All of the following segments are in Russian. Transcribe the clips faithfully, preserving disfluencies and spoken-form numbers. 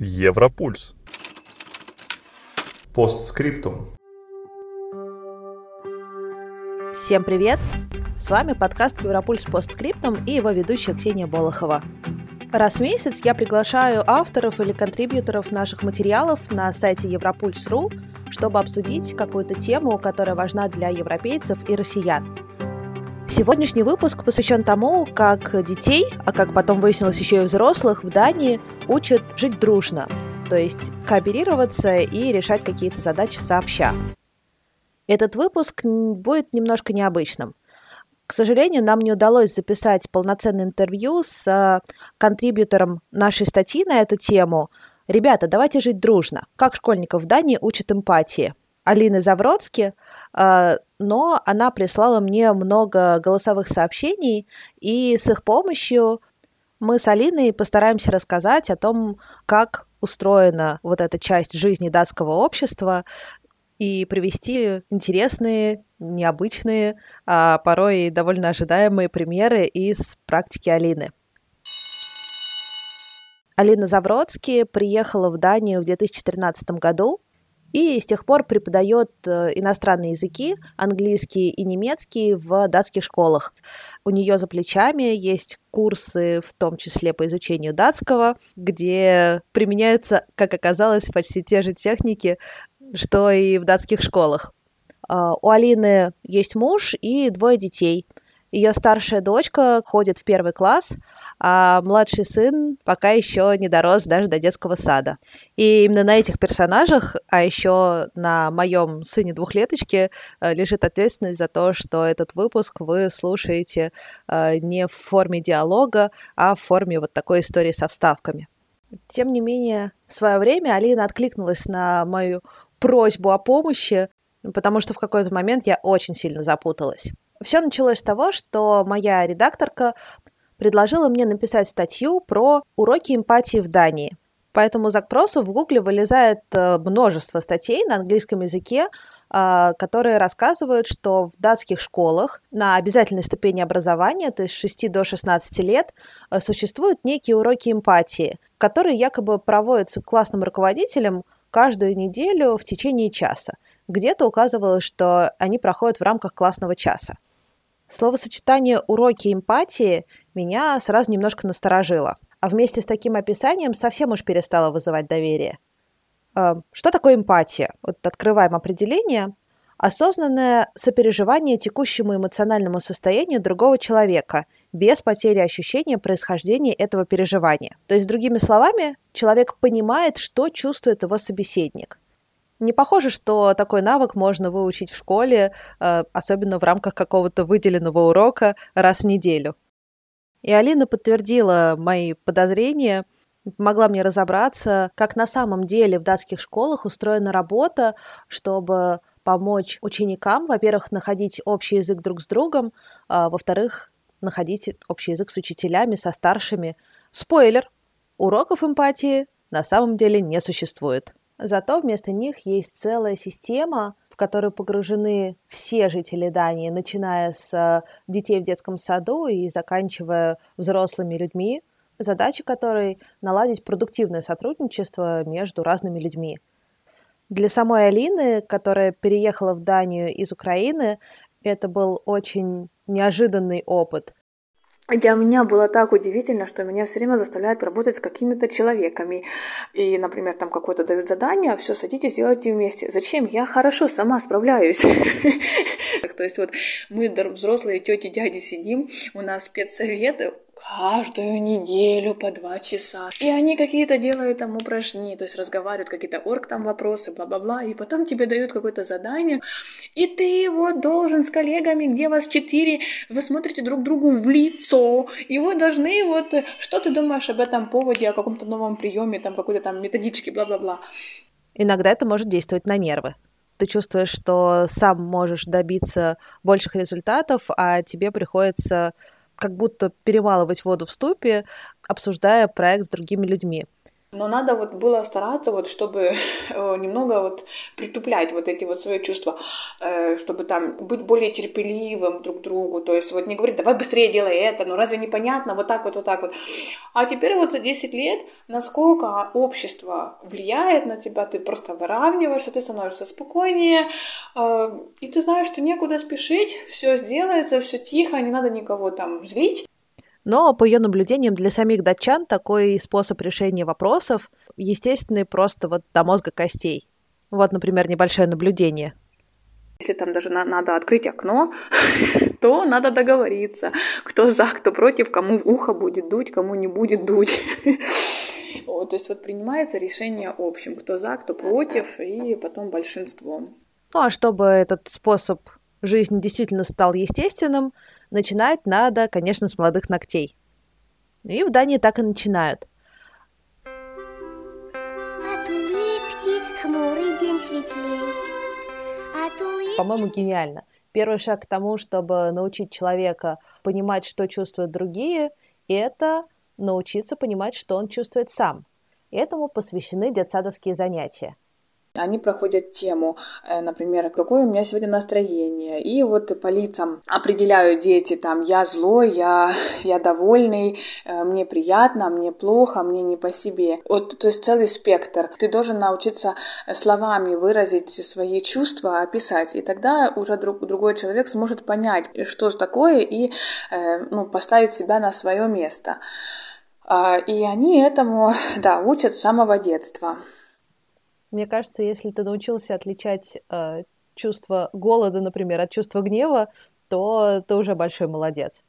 Европульс. Постскриптум. Всем привет! С вами подкаст Европульс постскриптум и его ведущая Ксения Болохова. Раз в месяц я приглашаю авторов или контрибьюторов наших материалов на сайте Европульс точка ру, чтобы обсудить какую-то тему, которая важна для европейцев и россиян. Сегодняшний выпуск посвящен тому, как детей, а как потом выяснилось еще и взрослых, в Дании учат жить дружно, то есть кооперироваться и решать какие-то задачи сообща. Этот выпуск будет немножко необычным. К сожалению, нам не удалось записать полноценное интервью с контрибьютором нашей статьи на эту тему «Ребята, давайте жить дружно. Как школьников в Дании учат эмпатии» Алины Завротски, но она прислала мне много голосовых сообщений, и с их помощью мы с Алиной постараемся рассказать о том, как устроена вот эта часть жизни датского общества, и привести интересные, необычные, а порой и довольно ожидаемые примеры из практики Алины. Алина Завротски приехала в Данию в две тысячи тринадцатом году, и с тех пор преподает иностранные языки, английский и немецкий, в датских школах. У нее за плечами есть курсы, в том числе по изучению датского, где применяются, как оказалось, почти те же техники, что и в датских школах. У Алины есть муж и двое детей. Ее старшая дочка ходит в первый класс, а младший сын пока еще не дорос даже до детского сада. И именно на этих персонажах, а еще на моем сыне-двухлеточке, лежит ответственность за то, что этот выпуск вы слушаете не в форме диалога, а в форме вот такой истории со вставками. Тем не менее, в свое время Алина откликнулась на мою просьбу о помощи, потому что в какой-то момент я очень сильно запуталась. Все началось с того, что моя редакторка предложила мне написать статью про уроки эмпатии в Дании. По этому запросу в Гугле вылезает множество статей на английском языке, которые рассказывают, что в датских школах на обязательной ступени образования, то есть с шести до шестнадцати лет, существуют некие уроки эмпатии, которые якобы проводятся классным руководителем каждую неделю в течение часа. Где-то указывалось, что они проходят в рамках классного часа. Словосочетание «уроки эмпатии» меня сразу немножко насторожило, а вместе с таким описанием совсем уж перестало вызывать доверие. Что такое эмпатия? Вот открываем определение. Осознанное сопереживание текущему эмоциональному состоянию другого человека без потери ощущения происхождения этого переживания. То есть, другими словами, человек понимает, что чувствует его собеседник. Не похоже, что такой навык можно выучить в школе, особенно в рамках какого-то выделенного урока раз в неделю. И Алина подтвердила мои подозрения, помогла мне разобраться, как на самом деле в датских школах устроена работа, чтобы помочь ученикам, во-первых, находить общий язык друг с другом, а, во-вторых, находить общий язык с учителями, со старшими. Спойлер! Уроков эмпатии на самом деле не существует. Зато вместо них есть целая система, в которую погружены все жители Дании, начиная с детей в детском саду и заканчивая взрослыми людьми, задача которой – наладить продуктивное сотрудничество между разными людьми. Для самой Алины, которая переехала в Данию из Украины, это был очень неожиданный опыт. Для меня было так удивительно, что меня все время заставляют работать с какими-то человеками. И, например, там какое-то дают задание, все, садитесь, делайте вместе. Зачем? Я хорошо сама справляюсь. То есть вот мы, взрослые тети, дяди, сидим, у нас спецсоветы, каждую неделю по два часа. И они какие-то делают там упражнения, то есть разговаривают, какие-то орг там вопросы, бла-бла-бла, и потом тебе дают какое-то задание, и ты вот должен с коллегами, где вас четыре, вы смотрите друг другу в лицо, и вы должны вот, что ты думаешь об этом поводе, о каком-то новом приеме, там какой-то там методичке, бла-бла-бла. Иногда это может действовать на нервы. Ты чувствуешь, что сам можешь добиться больших результатов, а тебе приходится как будто перемалывать воду в ступе, обсуждая проект с другими людьми. Но надо вот было стараться, вот, чтобы немного вот притуплять вот эти вот свои чувства, чтобы там быть более терпеливым друг к другу, то есть вот не говорить, давай быстрее делай это, ну разве непонятно, вот так вот, вот так вот. А теперь вот за десять лет, насколько общество влияет на тебя, ты просто выравниваешься, ты становишься спокойнее, и ты знаешь, что некуда спешить, все сделается, все тихо, не надо никого там злить. Но, по ее наблюдениям, для самих датчан такой способ решения вопросов естественный просто вот до мозга костей. Вот, например, небольшое наблюдение. Если там даже на- надо открыть окно, то надо договориться, кто за, кто против, кому в ухо будет дуть, кому не будет дуть. То есть вот принимается решение общим, кто за, кто против, и потом большинством. Ну, а чтобы этот способ жизни действительно стал естественным, начинать надо, конечно, с молодых ногтей. И в Дании так и начинают. От улыбки хмурый день светлей. От улыбки... По-моему, гениально. Первый шаг к тому, чтобы научить человека понимать, что чувствуют другие, это научиться понимать, что он чувствует сам. Этому посвящены детсадовские занятия. Они проходят тему, например, какое у меня сегодня настроение. И вот по лицам определяют дети, там, я злой, я, я довольный, мне приятно, мне плохо, мне не по себе. Вот, то есть целый спектр. Ты должен научиться словами выразить свои чувства, описать. И тогда уже друг, другой человек сможет понять, что такое, и ну, поставить себя на свое место. И они этому, да, учат с самого детства. Мне кажется, если ты научился отличать э, чувство голода, например, от чувства гнева, то ты уже большой молодец.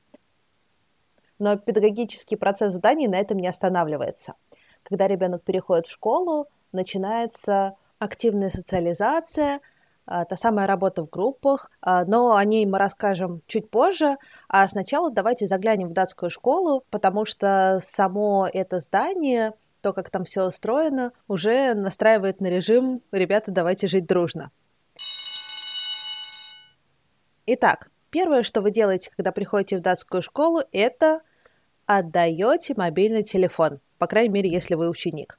Но педагогический процесс в Дании на этом не останавливается. Когда ребенок переходит в школу, начинается активная социализация, э, та самая работа в группах, э, но о ней мы расскажем чуть позже. А сначала давайте заглянем в датскую школу, потому что само это здание... то, как там все устроено, уже настраивает на режим «Ребята, давайте жить дружно». Итак, первое, что вы делаете, когда приходите в датскую школу, это отдаете мобильный телефон, по крайней мере, если вы ученик.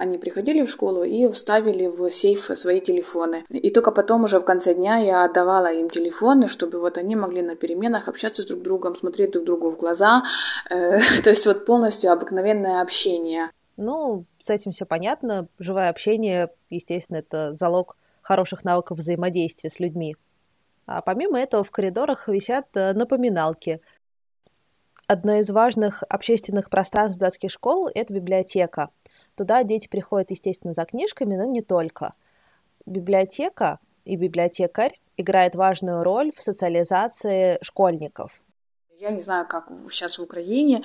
Они приходили в школу и вставили в сейф свои телефоны. И только потом уже в конце дня я отдавала им телефоны, чтобы вот они могли на переменах общаться с друг другом, смотреть друг другу в глаза. То есть вот полностью обыкновенное общение. Ну, с этим все понятно. Живое общение, естественно, это залог хороших навыков взаимодействия с людьми. А помимо этого в коридорах висят напоминалки. Одно из важных общественных пространств датских школ – это библиотека. Туда дети приходят, естественно, за книжками, но не только. Библиотека и библиотекарь играют важную роль в социализации школьников. Я не знаю, как сейчас в Украине,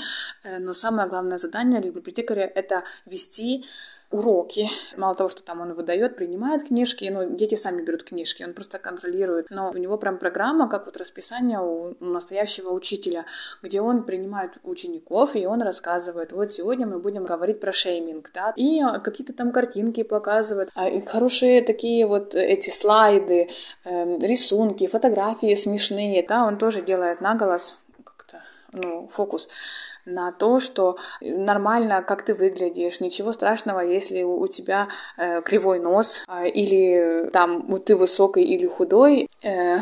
но самое главное задание для библиотекаря – это вести уроки. Мало того, что там он выдает, принимает книжки, ну, дети сами берут книжки, он просто контролирует. Но у него прям программа, как вот расписание у настоящего учителя, где он принимает учеников, и он рассказывает, вот сегодня мы будем говорить про шейминг, да, и какие-то там картинки показывают, и хорошие такие вот эти слайды, рисунки, фотографии смешные, да, он тоже делает наголос, как-то, ну, фокус на то, что нормально, как ты выглядишь, ничего страшного, если у тебя э, кривой нос, э, или там вот ты высокий или худой. Э,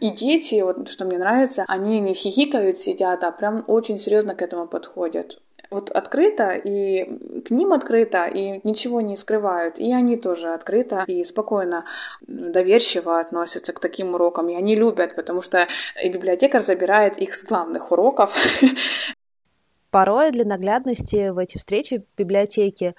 и дети, вот что мне нравится, они не хихикают, сидят, а прям очень серьезно к этому подходят. Вот открыто, и к ним открыто, и ничего не скрывают, и они тоже открыто и спокойно, доверчиво относятся к таким урокам, и они любят, потому что библиотекарь забирает их с главных уроков. Порой для наглядности в эти встречи в библиотеке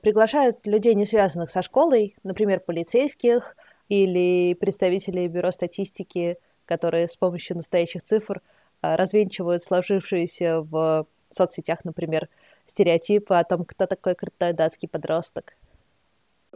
приглашают людей, не связанных со школой, например, полицейских или представителей бюро статистики, которые с помощью настоящих цифр развенчивают сложившиеся в соцсетях, например, стереотипы о том, кто такой крутой датский подросток.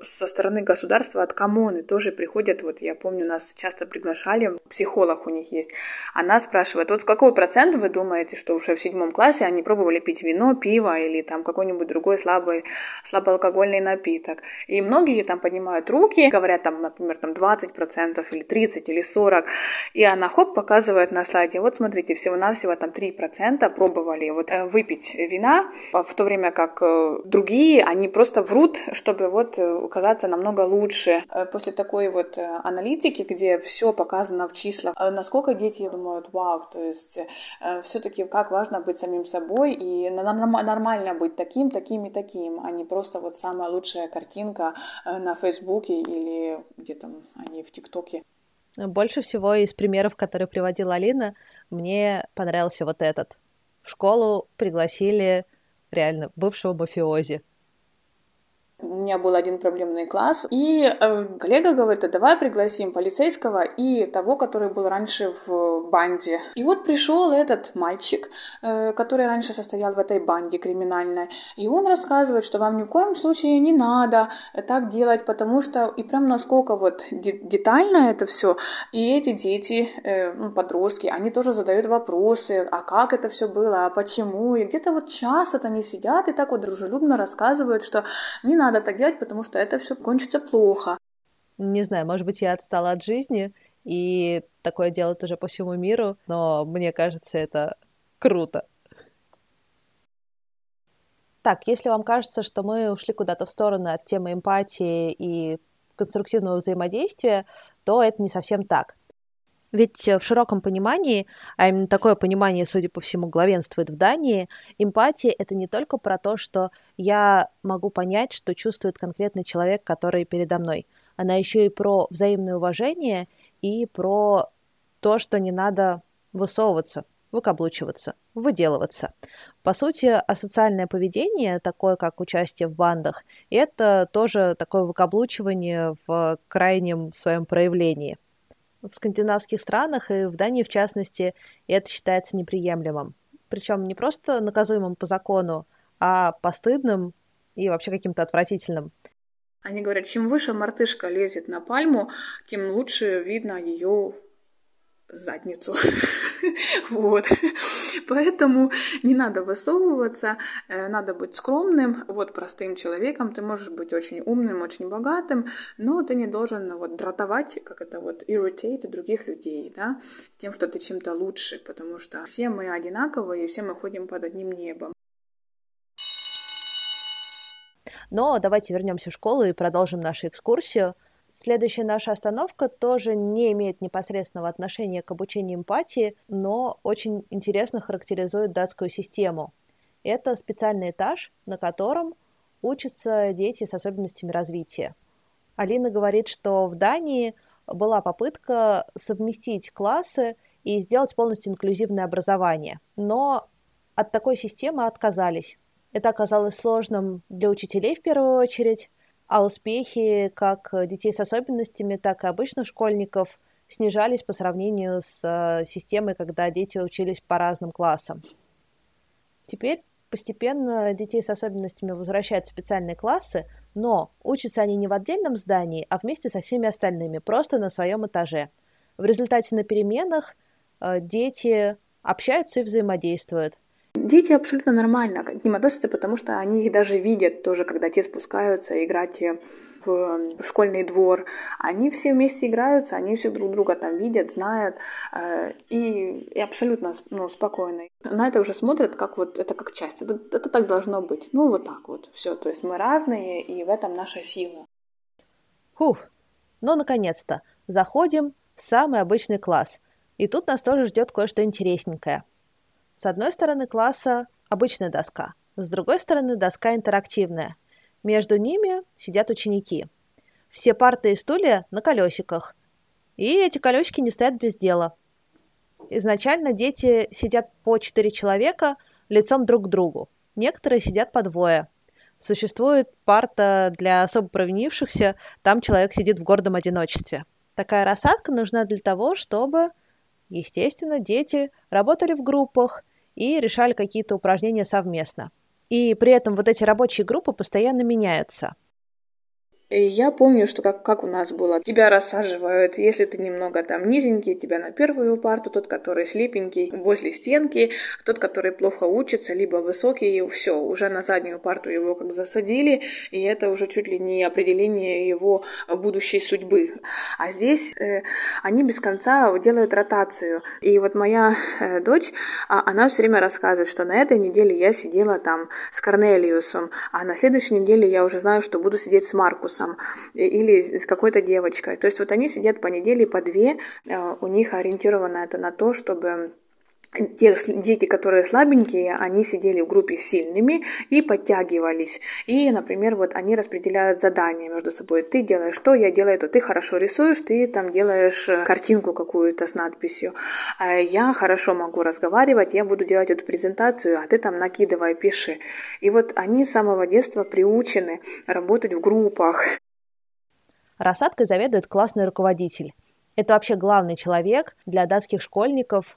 со стороны государства от коммуны тоже приходят, вот я помню, нас часто приглашали, психолог у них есть, она спрашивает, вот с какого процента вы думаете, что уже в седьмом классе они пробовали пить вино, пиво или там какой-нибудь другой слабый, слабоалкогольный напиток. И многие там поднимают руки, говорят там, например, там двадцать процентов или тридцать процентов или сорок процентов, и она хоп, показывает на слайде, вот смотрите, всего-навсего там три процента пробовали вот выпить вина, в то время как другие, они просто врут, чтобы вот казаться намного лучше. После такой вот аналитики, где все показано в числах, насколько дети думают, вау, то есть все-таки как важно быть самим собой и нормально быть таким, таким и таким, а не просто вот самая лучшая картинка на Фейсбуке или где там они в ТикТоке. Больше всего из примеров, которые приводила Алина, мне понравился вот этот. В школу пригласили реально бывшего мафиози. У меня был один проблемный класс, и э, коллега говорит, а давай пригласим полицейского и того, который был раньше в банде. И вот пришел этот мальчик, э, который раньше состоял в этой банде криминальной, и он рассказывает, что вам ни в коем случае не надо так делать, потому что, и прям насколько вот де- детально это все, и эти дети, э, ну, подростки, они тоже задают вопросы, а как это все было, а почему, и где-то вот час вот они сидят и так вот дружелюбно рассказывают, что не надо надо так делать, потому что это все кончится плохо. Не знаю, может быть, я отстала от жизни, и такое делают уже по всему миру, но мне кажется, это круто. Так, если вам кажется, что мы ушли куда-то в сторону от темы эмпатии и конструктивного взаимодействия, то это не совсем так. Ведь в широком понимании, а именно такое понимание, судя по всему, главенствует в Дании, эмпатия — это не только про то, что я могу понять, что чувствует конкретный человек, который передо мной. Она еще и про взаимное уважение и про то, что не надо высовываться, выкаблучиваться, выделываться. По сути, асоциальное поведение, такое как участие в бандах, это тоже такое выкаблучивание в крайнем своем проявлении. В скандинавских странах и в Дании, в частности, это считается неприемлемым. Причем не просто наказуемым по закону, а постыдным и вообще каким-то отвратительным. Они говорят, чем выше мартышка лезет на пальму, тем лучше видно ее задницу. Вот. Поэтому не надо высовываться, надо быть скромным, вот простым человеком. Ты можешь быть очень умным, очень богатым, но ты не должен вот дратовать, как это вот, irritate других людей, да, тем, что ты чем-то лучше, потому что все мы одинаковые, все мы ходим под одним небом. Но давайте вернемся в школу и продолжим нашу экскурсию. Следующая наша остановка тоже не имеет непосредственного отношения к обучению эмпатии, но очень интересно характеризует датскую систему. Это специальный этаж, на котором учатся дети с особенностями развития. Алина говорит, что в Дании была попытка совместить классы и сделать полностью инклюзивное образование, но от такой системы отказались. Это оказалось сложным для учителей в первую очередь, а успехи как детей с особенностями, так и обычных школьников снижались по сравнению с системой, когда дети учились по разным классам. Теперь постепенно детей с особенностями возвращают в специальные классы, но учатся они не в отдельном здании, а вместе со всеми остальными, просто на своем этаже. В результате на переменах дети общаются и взаимодействуют. Дети абсолютно нормально к ним относятся, потому что они их даже видят тоже, когда те спускаются играть в школьный двор. Они все вместе играются, они все друг друга там видят, знают и, и абсолютно ну, спокойно. На это уже смотрят, как вот это как часть. Это, это так должно быть. Ну вот так вот все. То есть мы разные, и в этом наша сила. Фух, ну наконец-то заходим в самый обычный класс. И тут нас тоже ждет кое-что интересненькое. С одной стороны класса обычная доска, с другой стороны доска интерактивная. Между ними сидят ученики. Все парты и стулья на колесиках. И эти колесики не стоят без дела. Изначально дети сидят по четыре человека лицом друг к другу. Некоторые сидят по двое. Существует парта для особо провинившихся, там человек сидит в гордом одиночестве. Такая рассадка нужна для того, чтобы, естественно, дети работали в группах и решали какие-то упражнения совместно. И при этом вот эти рабочие группы постоянно меняются. И я помню, что как, как у нас было, тебя рассаживают, если ты немного там низенький, тебя на первую парту, тот, который слепенький, возле стенки, тот, который плохо учится, либо высокий, все, уже на заднюю парту его как засадили, и это уже чуть ли не определение его будущей судьбы. А здесь э, они без конца делают ротацию. И вот моя э, дочь, она все время рассказывает, что на этой неделе я сидела там с Корнелиусом, а на следующей неделе я уже знаю, что буду сидеть с Маркусом или с какой-то девочкой. То есть вот они сидят по неделе, по две, у них ориентировано это на то, чтобы те дети, которые слабенькие, они сидели в группе с сильными и подтягивались. И, например, вот они распределяют задания между собой. Ты делаешь то, я делаю то. Ты хорошо рисуешь, ты там делаешь картинку какую-то с надписью. Я хорошо могу разговаривать, я буду делать эту презентацию, а ты там накидывай, пиши. И вот они с самого детства приучены работать в группах. Рассадкой заведует классный руководитель. Это вообще главный человек для датских школьников.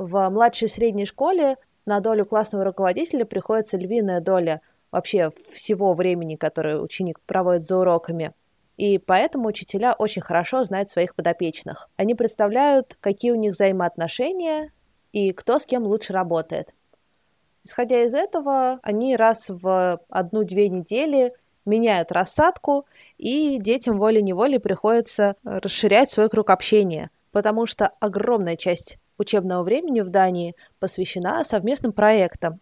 В младшей средней школе на долю классного руководителя приходится львиная доля вообще всего времени, которое ученик проводит за уроками. И поэтому учителя очень хорошо знают своих подопечных. Они представляют, какие у них взаимоотношения и кто с кем лучше работает. Исходя из этого, они раз в одну-две недели меняют рассадку, и детям волей-неволей приходится расширять свой круг общения, потому что огромная часть учебного времени в Дании посвящена совместным проектам.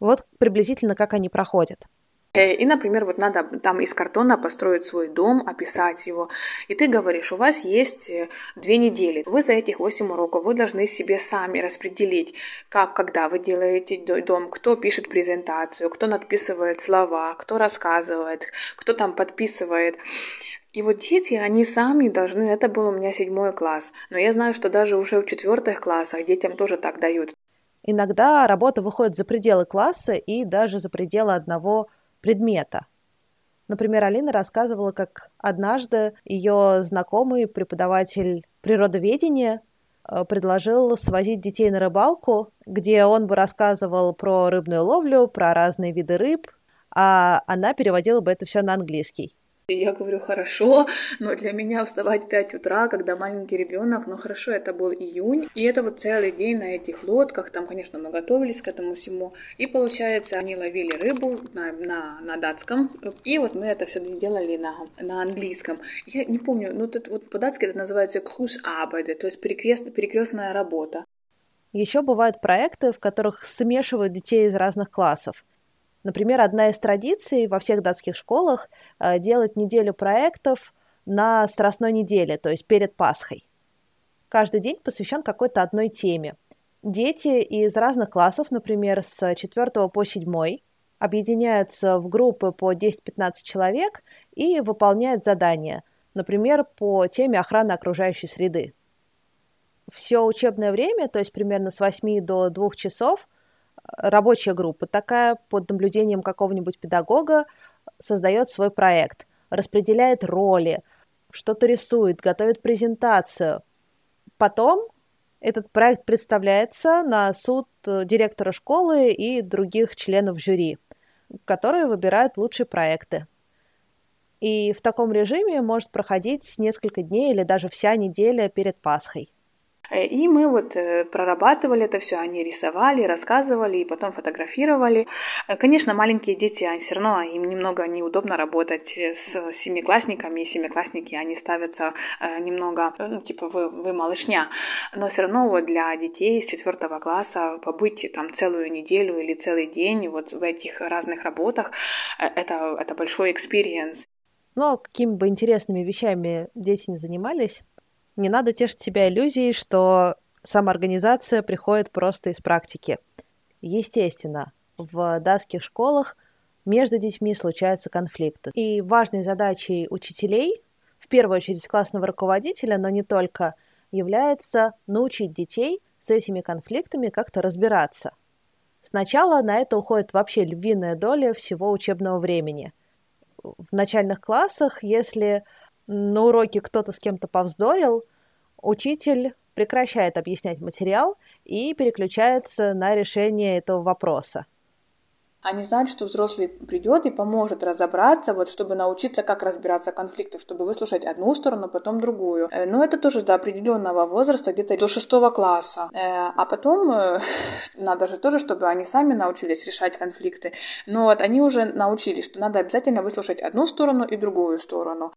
Вот приблизительно как они проходят. И, например, вот надо там из картона построить свой дом, описать его. И ты говоришь, у вас есть две недели. Вы за этих восемь уроков, вы должны себе сами распределить, как, когда вы делаете дом, кто пишет презентацию, кто надписывает слова, кто рассказывает, кто там подписывает. И вот дети, они сами должны, это был у меня седьмой класс, но я знаю, что даже уже в четвертых классах детям тоже так дают. Иногда работа выходит за пределы класса и даже за пределы одного предмета. Например, Алина рассказывала, как однажды ее знакомый преподаватель природоведения предложил свозить детей на рыбалку, где он бы рассказывал про рыбную ловлю, про разные виды рыб, а она переводила бы это все на английский. И я говорю, хорошо, но для меня вставать в пять утра, когда маленький ребенок, ну хорошо, это был июнь, и это вот целый день на этих лодках, там, конечно, мы готовились к этому всему, и получается, они ловили рыбу на, на, на датском, и вот мы это все делали на, на английском. Я не помню, ну тут вот по-датски это называется «крусарбейт», то есть перекрест, перекрестная работа. Еще бывают проекты, в которых смешивают детей из разных классов. Например, одна из традиций во всех датских школах – делать неделю проектов на Страстной неделе, то есть перед Пасхой. Каждый день посвящен какой-то одной теме. Дети из разных классов, например, с четвёртого по седьмой, объединяются в группы по десять-пятнадцать человек и выполняют задания, например, по теме охраны окружающей среды. Все учебное время, то есть примерно с восьми до двух часов, рабочая группа такая под наблюдением какого-нибудь педагога создает свой проект, распределяет роли, что-то рисует, готовит презентацию. Потом этот проект представляется на суд директора школы и других членов жюри, которые выбирают лучшие проекты. И в таком режиме может проходить несколько дней или даже вся неделя перед Пасхой. И мы вот прорабатывали это все, они рисовали, рассказывали и потом фотографировали. Конечно, маленькие дети, они все равно им немного неудобно работать с семиклассниками, и семиклассники, они ставятся немного, ну, типа, вы, вы малышня. Но все равно вот для детей с четвертого класса побыть там целую неделю или целый день вот в этих разных работах, это, это большой экспириенс. Но какими бы интересными вещами дети не занимались, не надо тешить себя иллюзией, что самоорганизация приходит просто из практики. Естественно, в датских школах между детьми случаются конфликты. И важной задачей учителей, в первую очередь классного руководителя, но не только, является научить детей с этими конфликтами как-то разбираться. Сначала на это уходит вообще львиная доля всего учебного времени. В начальных классах, если на уроке кто-то с кем-то повздорил, учитель прекращает объяснять материал и переключается на решение этого вопроса. Они знают, что взрослый придет и поможет разобраться, вот, чтобы научиться, как разбираться в конфликтах, чтобы выслушать одну сторону, потом другую. Но это тоже до определенного возраста, где-то до шестого класса. А потом надо же тоже, чтобы они сами научились решать конфликты. Но вот они уже научились, что надо обязательно выслушать одну сторону и другую сторону.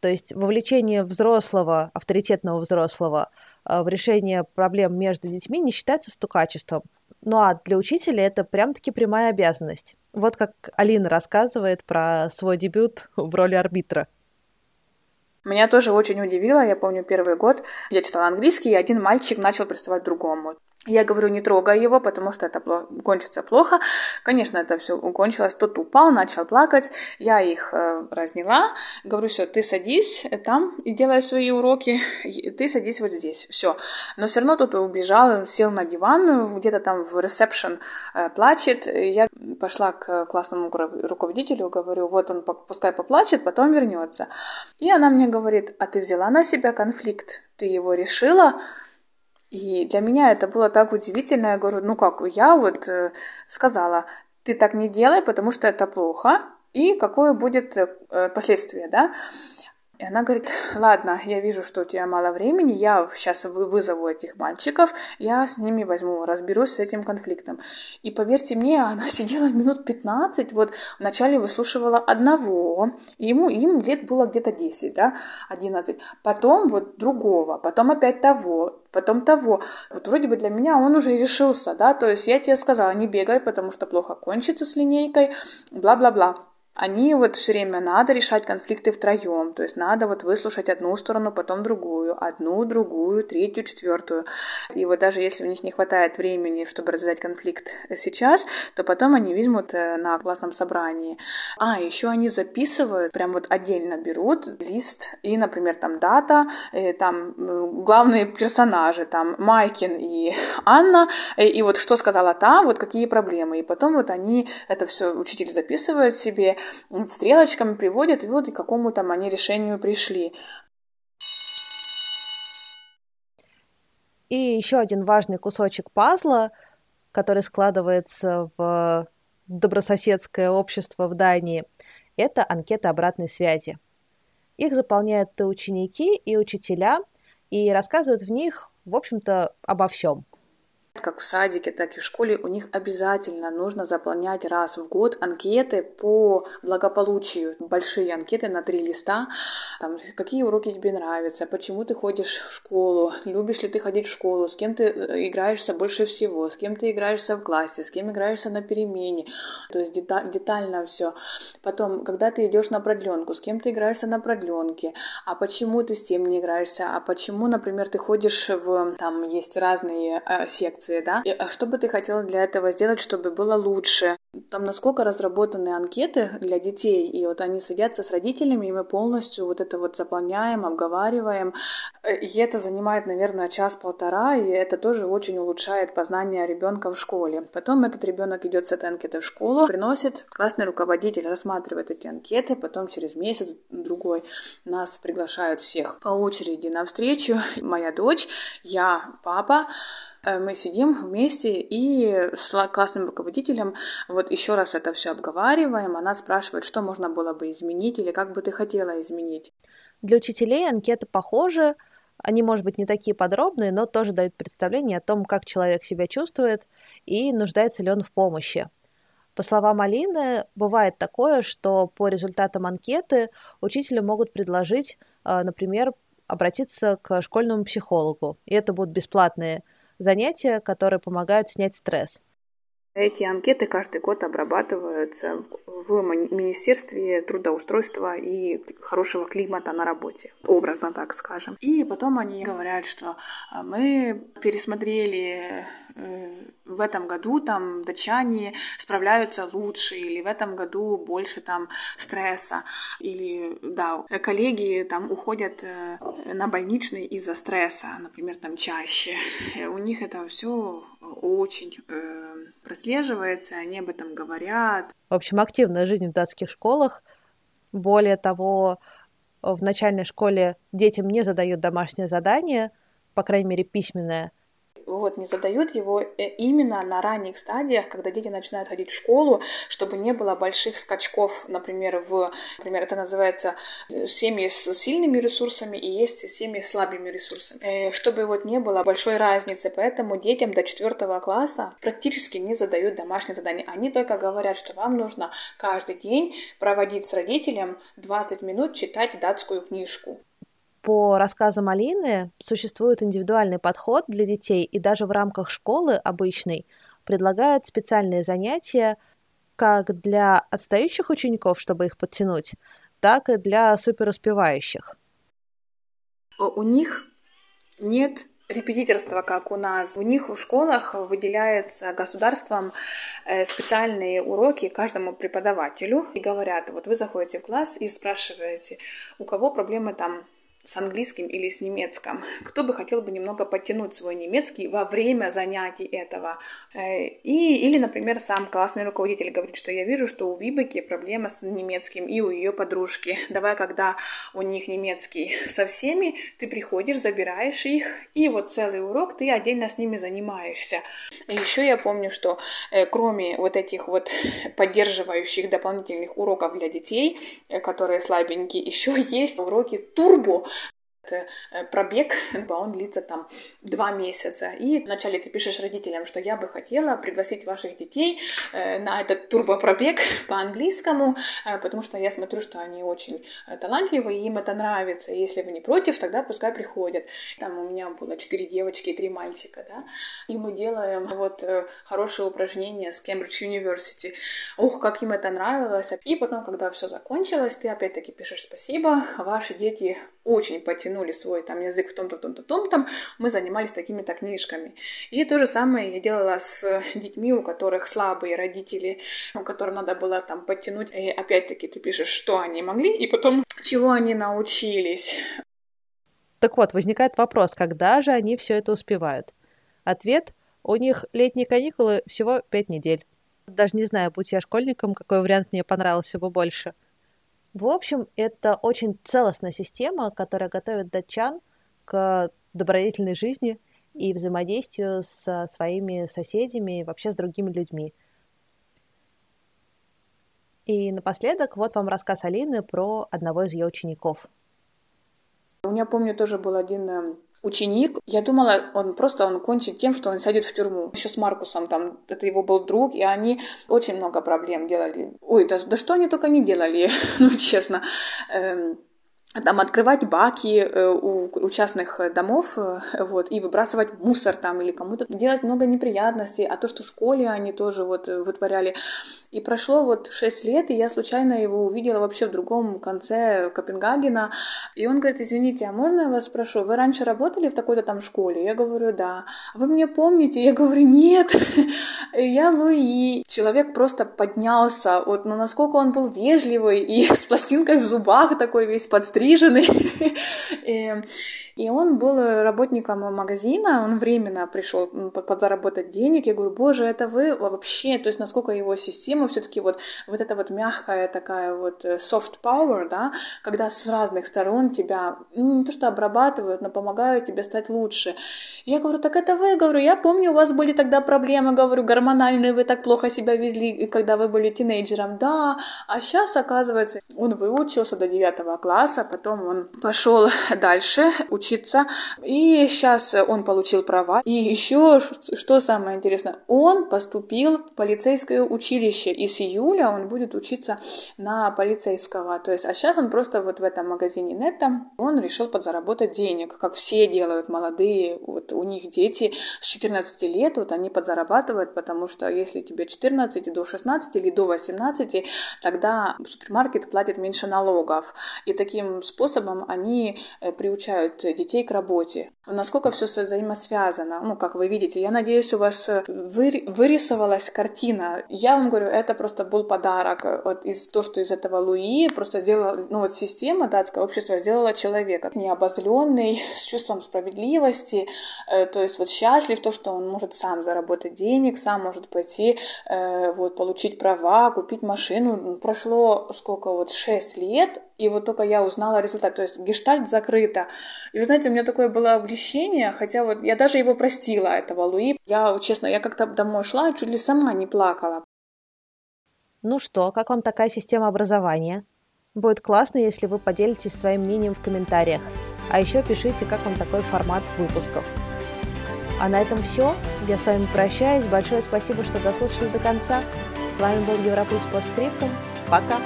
То есть вовлечение взрослого, авторитетного взрослого в решение проблем между детьми не считается стукачеством. Ну а для учителя это прям-таки прямая обязанность. Вот как Алина рассказывает про свой дебют в роли арбитра. Меня тоже очень удивило, я помню первый год, я читала английский, и один мальчик начал приставать другому. Я говорю, не трогай его, потому что это плохо, кончится плохо. Конечно, это все кончилось. Тот упал, начал плакать. Я их э, разняла. Говорю, все, ты садись там и делай свои уроки. Ты садись вот здесь. Все. Но все равно тот убежал, сел на диван, где-то там в ресепшн э, плачет. Я пошла к классному руководителю, говорю, вот он пускай поплачет, потом вернется. И она мне говорит, а ты взяла на себя конфликт? Ты его решила? И для меня это было так удивительно. Я говорю, ну как, я вот э, сказала, ты так не делай, потому что это плохо, и какое будет э, последствие, да? И она говорит, ладно, я вижу, что у тебя мало времени, я сейчас вызову этих мальчиков, я с ними возьму, разберусь с этим конфликтом. И поверьте мне, она сидела минут пятнадцать, вот вначале выслушивала одного, ему, им лет было где-то десять, да, одиннадцать, потом вот другого, потом опять того, потом того. Вот вроде бы для меня он уже решился, да, то есть я тебе сказала, не бегай, потому что плохо кончится с линейкой, бла-бла-бла. Они вот все время надо решать конфликты втроем, то есть надо вот выслушать одну сторону, потом другую, одну, другую, третью, четвертую. И вот даже если у них не хватает времени, чтобы развязать конфликт сейчас, то потом они возьмут на классном собрании. А, еще они записывают, прям вот отдельно берут лист, и, например, там дата, там главные персонажи, там Майкен и Анна, и вот что сказала та, вот какие проблемы. И потом вот они, это все учитель записывает себе, стрелочками приводят, и вот и к какому там они решению пришли. И еще один важный кусочек пазла, который складывается в добрососедское общество в Дании, это анкеты обратной связи. Их заполняют и ученики, и учителя, и рассказывают в них, в общем-то, обо всем. Как в садике, так и в школе, у них обязательно нужно заполнять раз в год анкеты по благополучию. Большие анкеты на три листа. Там, какие уроки тебе нравятся, почему ты ходишь в школу, любишь ли ты ходить в школу, с кем ты играешься больше всего, с кем ты играешься в классе, с кем играешься на перемене. То есть дета- детально все. Потом, когда ты идешь на продленку, с кем ты играешься на продленке, а почему ты с тем не играешься, а почему, например, ты ходишь в... Там есть разные э, секции. Да? И что бы ты хотела для этого сделать, чтобы было лучше? Там насколько разработаны анкеты для детей, и вот они садятся с родителями, и мы полностью вот это вот заполняем, обговариваем. И это занимает, наверное, час-полтора, и это тоже очень улучшает познание ребенка в школе. Потом этот ребенок идет с этой анкеты в школу, приносит, классный руководитель рассматривает эти анкеты, потом через месяц-другой нас приглашают всех по очереди на встречу. Моя дочь, я, папа. Мы сидим вместе и с классным руководителем вот еще раз это все обговариваем. Она спрашивает, что можно было бы изменить или как бы ты хотела изменить. Для учителей анкеты похожи. Они, может быть, не такие подробные, но тоже дают представление о том, как человек себя чувствует и нуждается ли он в помощи. По словам Алины, бывает такое, что по результатам анкеты учителю могут предложить, например, обратиться к школьному психологу. И это будут бесплатные занятия, которые помогают снять стресс. Эти анкеты каждый год обрабатываются в Министерстве трудоустройства и хорошего климата на работе, образно так скажем. И потом они говорят, что мы пересмотрели, в этом году там датчане справляются лучше, или в этом году больше там стресса, или да, коллеги там уходят на больничный из-за стресса, например, там чаще. У них это все очень э, прослеживается, они об этом говорят. В общем, активная жизнь в датских школах. Более того, в начальной школе детям не задают домашнее задание, по крайней мере, письменное. вот, не задают его именно на ранних стадиях, когда дети начинают ходить в школу, чтобы не было больших скачков, например, в, например, это называется семьи с сильными ресурсами и есть семьи с слабыми ресурсами, чтобы вот не было большой разницы, поэтому детям до четвертого класса практически не задают домашние задания, они только говорят, что вам нужно каждый день проводить с родителем двадцать минут, читать датскую книжку. По рассказам Алины, существует индивидуальный подход для детей, и даже в рамках школы обычной предлагают специальные занятия как для отстающих учеников, чтобы их подтянуть, так и для суперуспевающих. У них нет репетиторство, как у нас. У них в школах выделяется государством специальные уроки каждому преподавателю. И говорят, вот вы заходите в класс и спрашиваете, у кого проблемы там с английским или с немецким. Кто бы хотел бы немного подтянуть свой немецкий во время занятий этого. И, или, например, сам классный руководитель говорит, что я вижу, что у Вибеки проблема с немецким и у ее подружки. Давай, когда у них немецкий со всеми, ты приходишь, забираешь их, и вот целый урок ты отдельно с ними занимаешься. И еще я помню, что кроме вот этих вот поддерживающих дополнительных уроков для детей, которые слабенькие, еще есть уроки турбо. Это пробег, он длится там два месяца. И вначале ты пишешь родителям, что я бы хотела пригласить ваших детей на этот турбопробег по английскому, потому что я смотрю, что они очень талантливые, им это нравится. Если вы не против, тогда пускай приходят. Там у меня было четыре девочки и три мальчика, да. И мы делаем вот хорошие упражнения с Cambridge University. Ух, как им это нравилось. И потом, когда все закончилось, ты опять-таки пишешь спасибо, ваши дети очень потянули свой там язык в том-то, том-то, том-то, мы занимались такими-то книжками. И то же самое я делала с детьми, у которых слабые родители, у которых надо было там подтянуть. И опять-таки ты пишешь, что они могли, и потом, чего они научились. Так вот, возникает вопрос, когда же они все это успевают? Ответ – у них летние каникулы всего пять недель. Даже не знаю, будь я школьником, какой вариант мне понравился бы больше. В общем, это очень целостная система, которая готовит датчан к добродетельной жизни и взаимодействию со своими соседями и вообще с другими людьми. И напоследок вот вам рассказ Алины про одного из ее учеников. У меня, помню, тоже был один ученик. Я думала, он просто он кончит тем, что он сядет в тюрьму. Еще с Маркусом, там, это его был друг, и они очень много проблем делали. Ой, да, да что они только не делали, ну, честно. Эм... там открывать баки у частных домов, вот, и выбрасывать мусор там или кому-то, делать много неприятностей, а то, что в школе они тоже вот вытворяли. И прошло вот шесть лет, и я случайно его увидела вообще в другом конце Копенгагена, и он говорит, извините, а можно я вас спрошу, вы раньше работали в такой-то там школе? Я говорю, да. Вы меня помните? Я говорю, нет, я Луи. Человек просто поднялся, вот, ну, насколько он был вежливый, и с пластинкой в зубах такой весь подстриженный. И он был работником магазина, он временно пришел подзаработать денег. Я говорю, боже, это вы вообще, то есть насколько его система все-таки вот, вот эта вот мягкая такая вот soft power, да, когда с разных сторон тебя, ну, не то что обрабатывают, но помогают тебе стать лучше. Я говорю, так это вы, говорю, я помню, у вас были тогда проблемы, говорю, гормональные, вы так плохо себя везли, когда вы были тинейджером, да, а сейчас, оказывается, он выучился до девятого класса, потом он пошел дальше учиться, и сейчас он получил права. И еще, что самое интересное, он поступил в полицейское училище, и с июля он будет учиться на полицейского. То есть, а сейчас он просто вот в этом магазине Netto, он решил подзаработать денег, как все делают молодые, вот у них дети с четырнадцати лет, вот они подзарабатывают, потому что если тебе четырнадцать, до шестнадцати или до восемнадцати, тогда супермаркет платит меньше налогов. И таким способом они приучают детей к работе. Насколько все взаимосвязано, ну, как вы видите, я надеюсь, у вас вы... вырисовалась картина. Я вам говорю, это просто был подарок. Вот из то, что из этого Луи просто сделала, ну, вот система датское общество сделала человека необозленный, с чувством справедливости, э, то есть вот счастлив то, что он может сам заработать денег, сам может пойти, э, вот, получить права, купить машину. Прошло сколько, вот шесть лет, и вот только я узнала результат, то есть гештальт закрыта. И вы знаете, у меня такое было облегчение, хотя вот я даже его простила, этого Луи. Я, честно, я как-то домой шла и чуть ли сама не плакала. Ну что, как вам такая система образования? Будет классно, если вы поделитесь своим мнением в комментариях. А еще пишите, как вам такой формат выпусков. А на этом все. Я с вами прощаюсь. Большое спасибо, что дослушали до конца. С вами был Европульс по скриптам. Пока!